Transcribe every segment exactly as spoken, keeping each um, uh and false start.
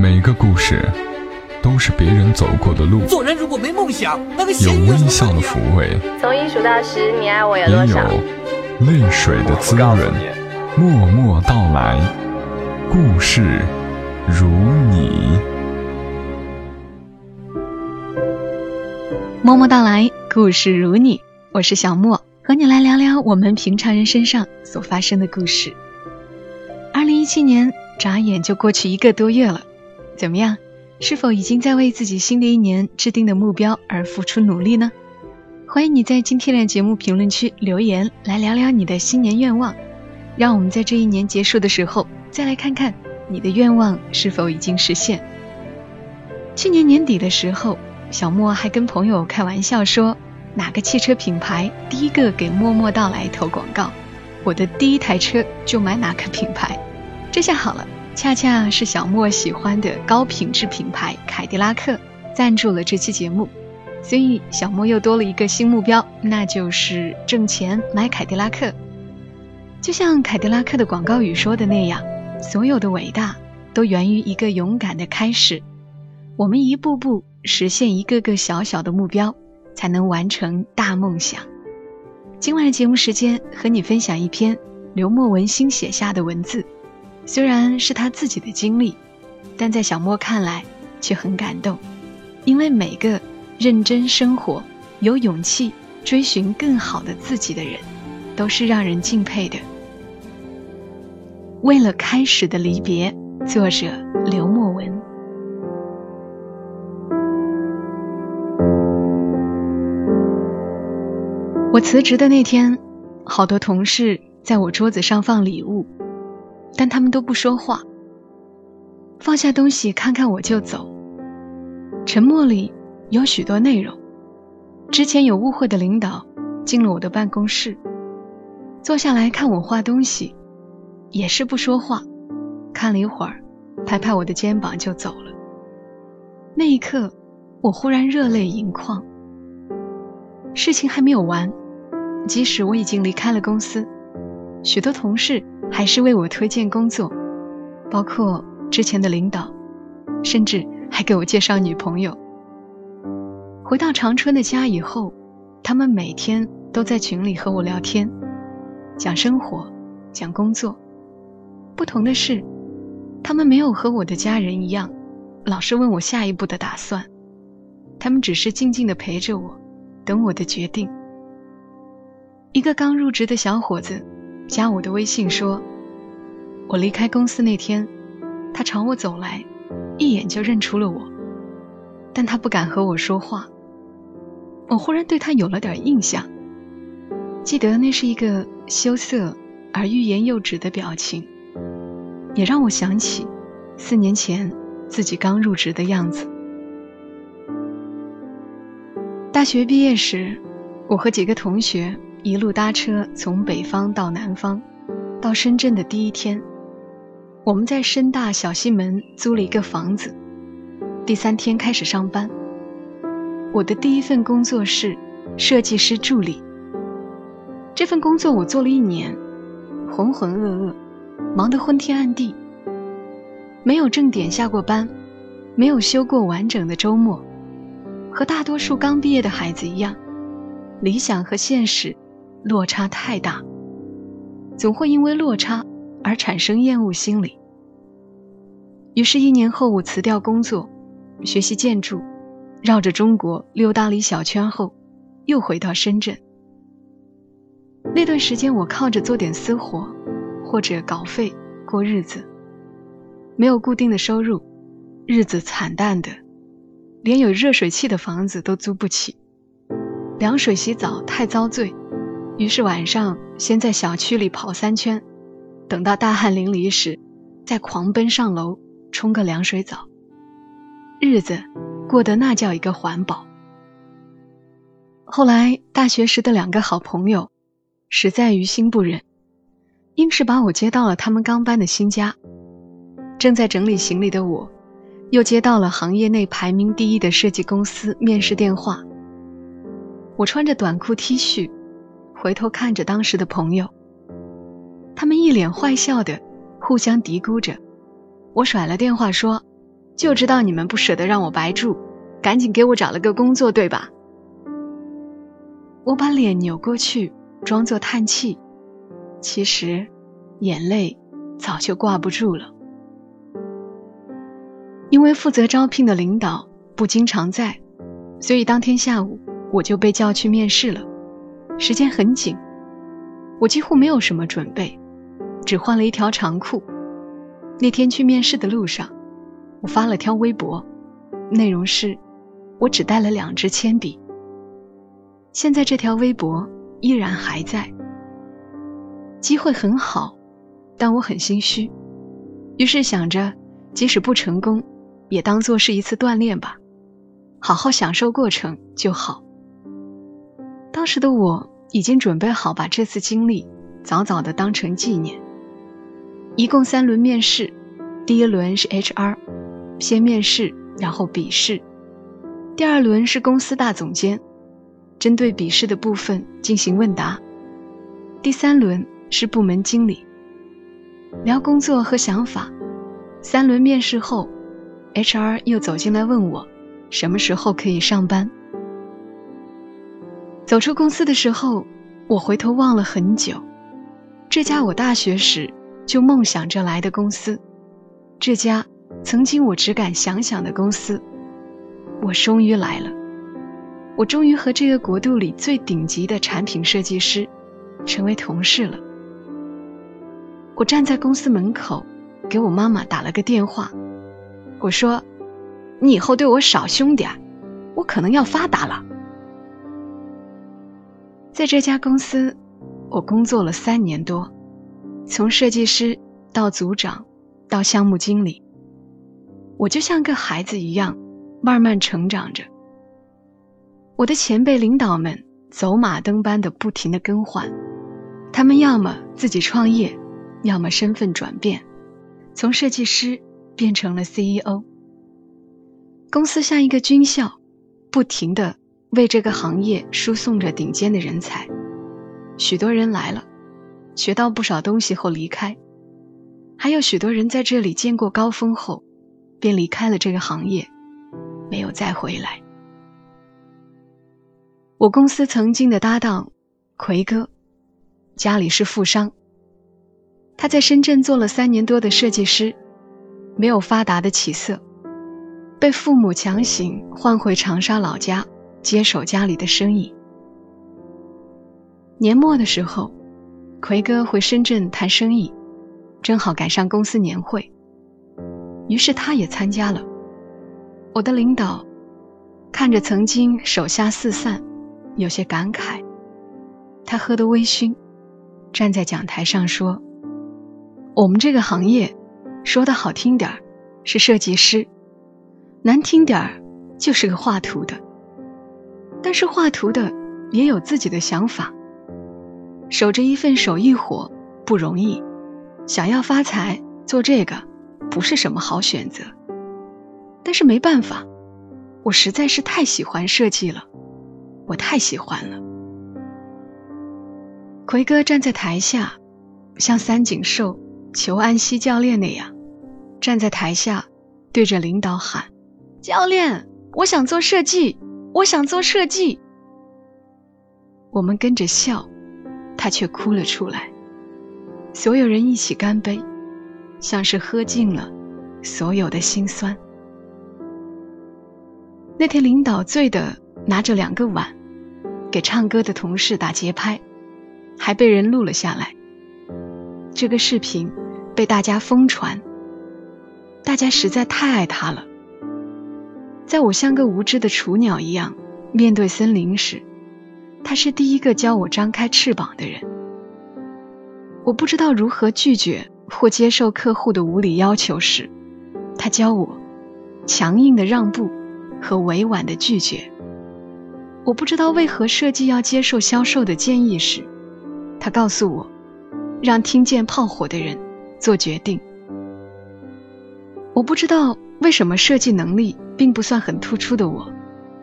每个故事都是别人走过的路。做人如果没梦想，那个有微笑的抚慰，从一数到十，你爱我有多少？也有泪水的滋润，默默到来，故事如你。默默到来，故事如你。我是小莫，和你来聊聊我们平常人身上所发生的故事。二零一七年眨眼就过去一个多月了，怎么样？是否已经在为自己新的一年制定的目标而付出努力呢？欢迎你在今天的节目评论区留言，来聊聊你的新年愿望，让我们在这一年结束的时候，再来看看你的愿望是否已经实现。去年年底的时候，小莫还跟朋友开玩笑说，哪个汽车品牌第一个给默默到来投广告，我的第一台车就买哪个品牌。这下好了，恰恰是小莫喜欢的高品质品牌凯迪拉克赞助了这期节目，所以小莫又多了一个新目标，那就是挣钱买凯迪拉克。就像凯迪拉克的广告语说的那样，所有的伟大都源于一个勇敢的开始，我们一步步实现一个个小小的目标，才能完成大梦想。今晚的节目时间，和你分享一篇刘墨文新写下的文字，虽然是他自己的经历，但在小莫看来却很感动，因为每个认真生活、有勇气追寻更好的自己的人，都是让人敬佩的。为了开始的离别，作者刘墨文。我辞职的那天，好多同事在我桌子上放礼物，但他们都不说话，放下东西看看我就走。沉默里有许多内容。之前有误会的领导进了我的办公室，坐下来看我画东西，也是不说话，看了一会儿，拍拍我的肩膀就走了。那一刻，我忽然热泪盈眶。事情还没有完，即使我已经离开了公司，许多同事还是为我推荐工作，包括之前的领导，甚至还给我介绍女朋友。回到长春的家以后，他们每天都在群里和我聊天，讲生活，讲工作。不同的是，他们没有和我的家人一样，老是问我下一步的打算，他们只是静静地陪着我，等我的决定。一个刚入职的小伙子加我的微信说，我离开公司那天，他朝我走来，一眼就认出了我，但他不敢和我说话。我忽然对他有了点印象，记得那是一个羞涩而欲言又止的表情，也让我想起四年前自己刚入职的样子。大学毕业时，我和几个同学一路搭车从北方到南方，到深圳的第一天，我们在深大小西门租了一个房子。第三天开始上班，我的第一份工作是设计师助理。这份工作我做了一年，浑浑噩噩，忙得昏天暗地，没有正点下过班，没有休过完整的周末。和大多数刚毕业的孩子一样，理想和现实落差太大，总会因为落差而产生厌恶心理。于是一年后，我辞掉工作，学习建筑，绕着中国溜达了一小圈后，又回到深圳。那段时间我靠着做点私活或者稿费过日子，没有固定的收入，日子惨淡的，连有热水器的房子都租不起。凉水洗澡太遭罪，于是晚上先在小区里跑三圈，等到大汗淋漓时，再狂奔上楼冲个凉水澡。日子过得那叫一个环保。后来大学时的两个好朋友实在于心不忍，硬是把我接到了他们刚搬的新家。正在整理行李的我，又接到了行业内排名第一的设计公司面试电话。我穿着短裤 T 恤，回头看着当时的朋友，他们一脸坏笑的互相嘀咕着。我甩了电话说，就知道你们不舍得让我白住，赶紧给我找了个工作，对吧？我把脸扭过去，装作叹气，其实眼泪早就挂不住了。因为负责招聘的领导不经常在，所以当天下午我就被叫去面试了。时间很紧，我几乎没有什么准备，只换了一条长裤。那天去面试的路上，我发了条微博，内容是我只带了两支铅笔。现在这条微博依然还在。机会很好，但我很心虚，于是想着即使不成功也当作是一次锻炼吧，好好享受过程就好。当时的我已经准备好把这次经历早早地当成纪念。一共三轮面试，第一轮是 H R， 先面试然后笔试，第二轮是公司大总监，针对笔试的部分进行问答，第三轮是部门经理，聊工作和想法。三轮面试后 H R 又走进来问我什么时候可以上班。走出公司的时候，我回头望了很久，这家我大学时就梦想着来的公司，这家曾经我只敢想想的公司，我终于来了。我终于和这个国度里最顶级的产品设计师成为同事了。我站在公司门口，给我妈妈打了个电话，我说你以后对我少凶点，我可能要发达了。在这家公司我工作了三年多，从设计师到组长到项目经理，我就像个孩子一样慢慢成长着。我的前辈领导们走马灯般的不停地更换，他们要么自己创业，要么身份转变，从设计师变成了 C E O。 公司像一个军校，不停地为这个行业输送着顶尖的人才。许多人来了，学到不少东西后离开，还有许多人在这里见过高峰后便离开了这个行业，没有再回来。我公司曾经的搭档奎哥，家里是富商，他在深圳做了三年多的设计师，没有发达的起色，被父母强行换回长沙老家，接手家里的生意。年末的时候，奎哥回深圳谈生意，正好赶上公司年会，于是他也参加了。我的领导看着曾经手下四散，有些感慨，他喝得微醺，站在讲台上说，我们这个行业说的好听点是设计师，难听点就是个画图的，但是画图的也有自己的想法，守着一份手艺活不容易，想要发财做这个不是什么好选择，但是没办法，我实在是太喜欢设计了，我太喜欢了。奎哥站在台下，像三井寿、裘安西教练那样，站在台下对着领导喊，教练，我想做设计，我想做设计。我们跟着笑，他却哭了出来。所有人一起干杯，像是喝尽了所有的辛酸。那天领导醉得拿着两个碗给唱歌的同事打节拍，还被人录了下来，这个视频被大家疯传，大家实在太爱他了。在我像个无知的雏鸟一样面对森林时，他是第一个教我张开翅膀的人。我不知道如何拒绝或接受客户的无理要求时，他教我强硬的让步和委婉的拒绝。我不知道为何设计要接受销售的建议时，他告诉我让听见炮火的人做决定。我不知道为什么设计能力并不算很突出的我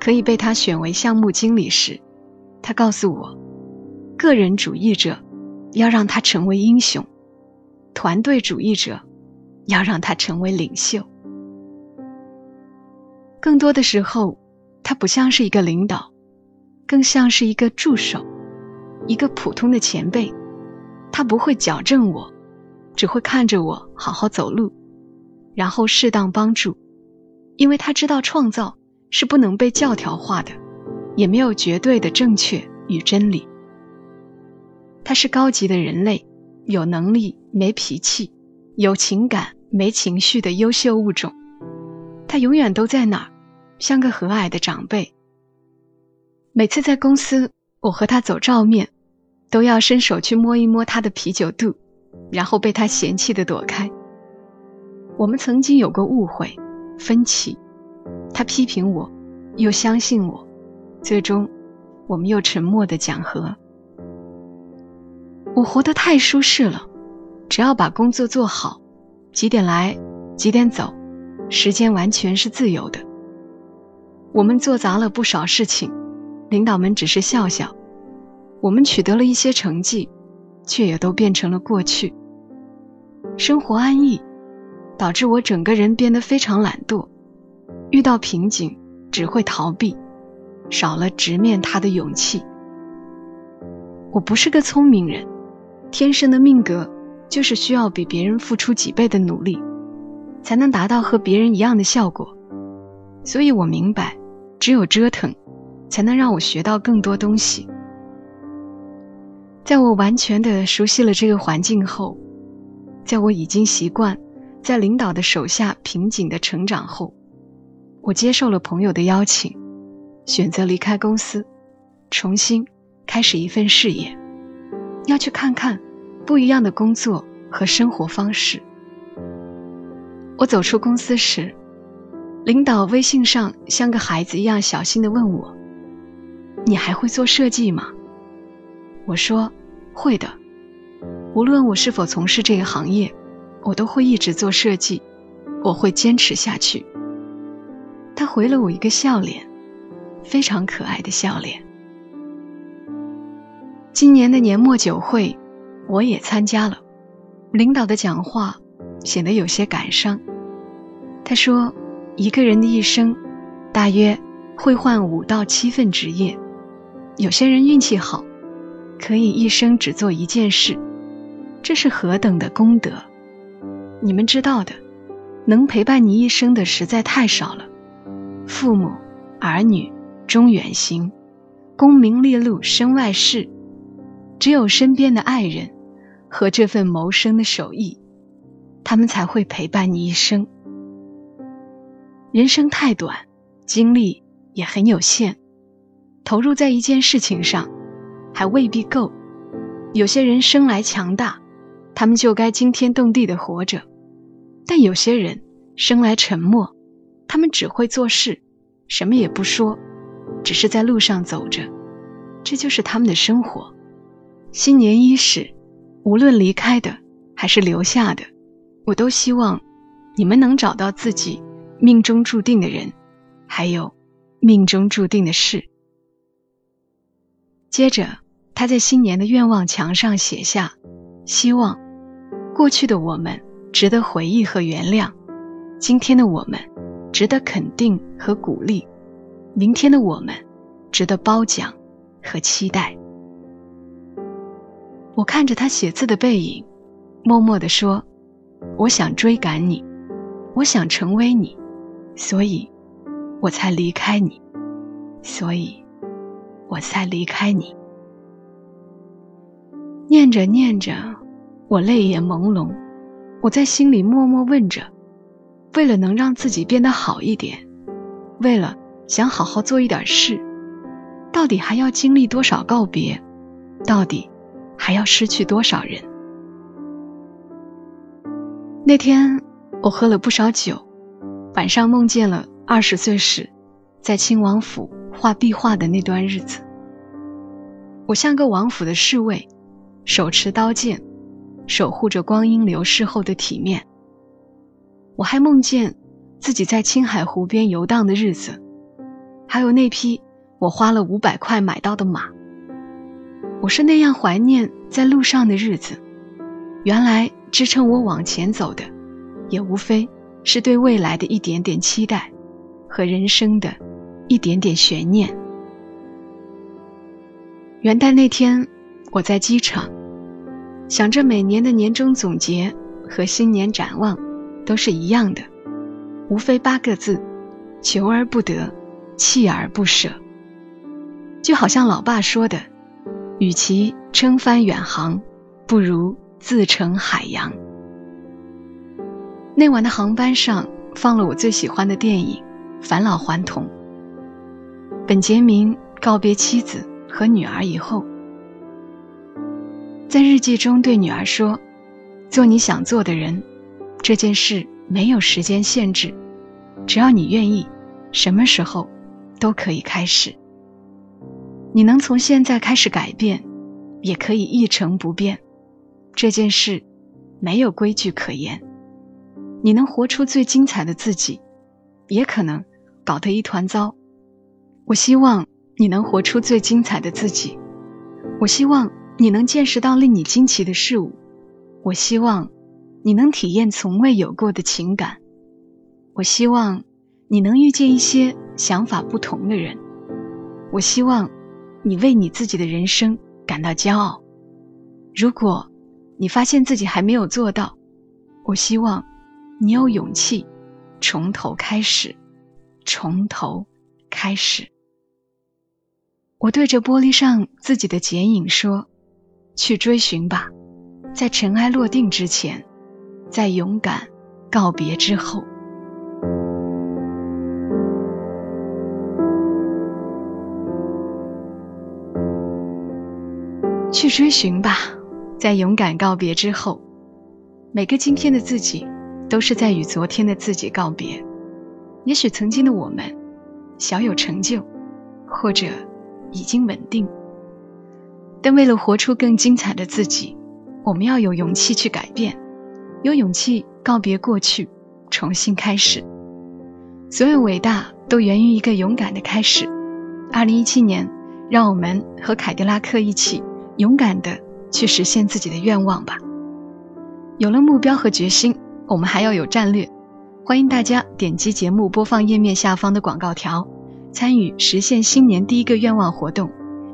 可以被他选为项目经理时，他告诉我个人主义者要让他成为英雄，团队主义者要让他成为领袖。更多的时候，他不像是一个领导，更像是一个助手，一个普通的前辈。他不会矫正我，只会看着我好好走路，然后适当帮助。因为他知道创造是不能被教条化的，也没有绝对的正确与真理。他是高级的人类，有能力没脾气，有情感没情绪的优秀物种。他永远都在哪儿，像个和蔼的长辈。每次在公司，我和他走照面，都要伸手去摸一摸他的啤酒肚，然后被他嫌弃地躲开。我们曾经有过误会、分歧，他批评我，又相信我，最终我们又沉默地讲和。我活得太舒适了，只要把工作做好，几点来，几点走，时间完全是自由的。我们做砸了不少事情，领导们只是笑笑。我们取得了一些成绩，却也都变成了过去。生活安逸，导致我整个人变得非常懒惰，遇到瓶颈只会逃避，少了直面它的勇气。我不是个聪明人，天生的命格就是需要比别人付出几倍的努力，才能达到和别人一样的效果。所以我明白，只有折腾，才能让我学到更多东西。在我完全的熟悉了这个环境后，在我已经习惯在领导的手下瓶颈的成长后，我接受了朋友的邀请，选择离开公司，重新开始一份事业，要去看看不一样的工作和生活方式。我走出公司时，领导微信上像个孩子一样小心地问我，你还会做设计吗？我说，会的。无论我是否从事这个行业，我都会一直做设计，我会坚持下去。他回了我一个笑脸，非常可爱的笑脸。今年的年末酒会，我也参加了。领导的讲话显得有些感伤。他说，一个人的一生大约会换五到七份职业，有些人运气好，可以一生只做一件事，这是何等的功德。你们知道的，能陪伴你一生的实在太少了。父母、儿女终远行，功名利禄身外事，只有身边的爱人和这份谋生的手艺，他们才会陪伴你一生。人生太短，精力也很有限，投入在一件事情上还未必够。有些人生来强大，他们就该惊天动地地活着，但有些人生来沉默，他们只会做事，什么也不说，只是在路上走着，这就是他们的生活。新年伊始，无论离开的还是留下的，我都希望你们能找到自己命中注定的人，还有命中注定的事。接着，他在新年的愿望墙上写下，希望过去的我们值得回忆和原谅，今天的我们值得肯定和鼓励，明天的我们值得褒奖和期待。我看着他写字的背影，默默地说，我想追赶你，我想成为你，所以我才离开你，所以我才离开你。念着念着，我泪眼朦胧。我在心里默默问着，为了能让自己变得好一点，为了想好好做一点事，到底还要经历多少告别？到底还要失去多少人？那天我喝了不少酒，晚上梦见了二十岁时在亲王府画壁画的那段日子。我像个王府的侍卫，手持刀剑，守护着光阴流逝后的体面。我还梦见自己在青海湖边游荡的日子，还有那匹我花了五百块买到的马。我是那样怀念在路上的日子，原来支撑我往前走的也无非是对未来的一点点期待和人生的一点点悬念。元旦那天，我在机场，想着每年的年终总结和新年展望都是一样的，无非八个字：求而不得，锲而不舍。就好像老爸说的，与其撑帆远航，不如自成海洋。那晚的航班上放了我最喜欢的电影《返老还童》。本杰明告别妻子和女儿以后，在日记中对女儿说，做你想做的人，这件事没有时间限制，只要你愿意，什么时候都可以开始。你能从现在开始改变，也可以一成不变，这件事没有规矩可言。你能活出最精彩的自己，也可能搞得一团糟。我希望你能活出最精彩的自己，我希望你能见识到令你惊奇的事物，我希望你能体验从未有过的情感，我希望你能遇见一些想法不同的人，我希望你为你自己的人生感到骄傲。如果你发现自己还没有做到，我希望你有勇气从头开始，从头开始。我对着玻璃上自己的剪影说，去追寻吧，在尘埃落定之前，在勇敢告别之后。去追寻吧，在勇敢告别之后。每个今天的自己都是在与昨天的自己告别。也许曾经的我们小有成就，或者已经稳定，但为了活出更精彩的自己，我们要有勇气去改变，有勇气告别过去，重新开始。所有伟大都源于一个勇敢的开始。二零一七年，让我们和凯迪拉克一起勇敢地去实现自己的愿望吧。有了目标和决心，我们还要有战略。欢迎大家点击节目播放页面下方的广告条，参与实现新年第一个愿望活动，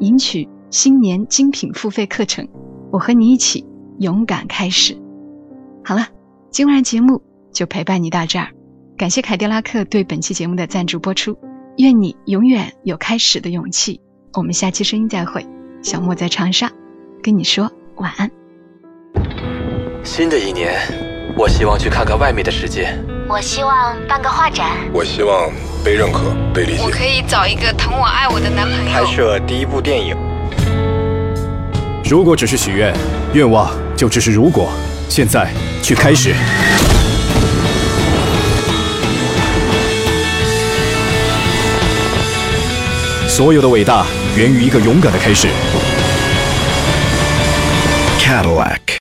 赢取新年精品付费课程。我和你一起勇敢开始。好了，今晚节目就陪伴你到这儿。感谢凯迪拉克对本期节目的赞助播出，愿你永远有开始的勇气。我们下期声音再会。小莫在长沙跟你说晚安。新的一年，我希望去看看外面的世界，我希望办个画展，我希望被认可被理解，我可以找一个疼我爱我的男朋友，拍摄第一部电影。如果只是许愿，愿望就只是如果，现在去开始。所有的伟大源于一个勇敢的开始。Cadillac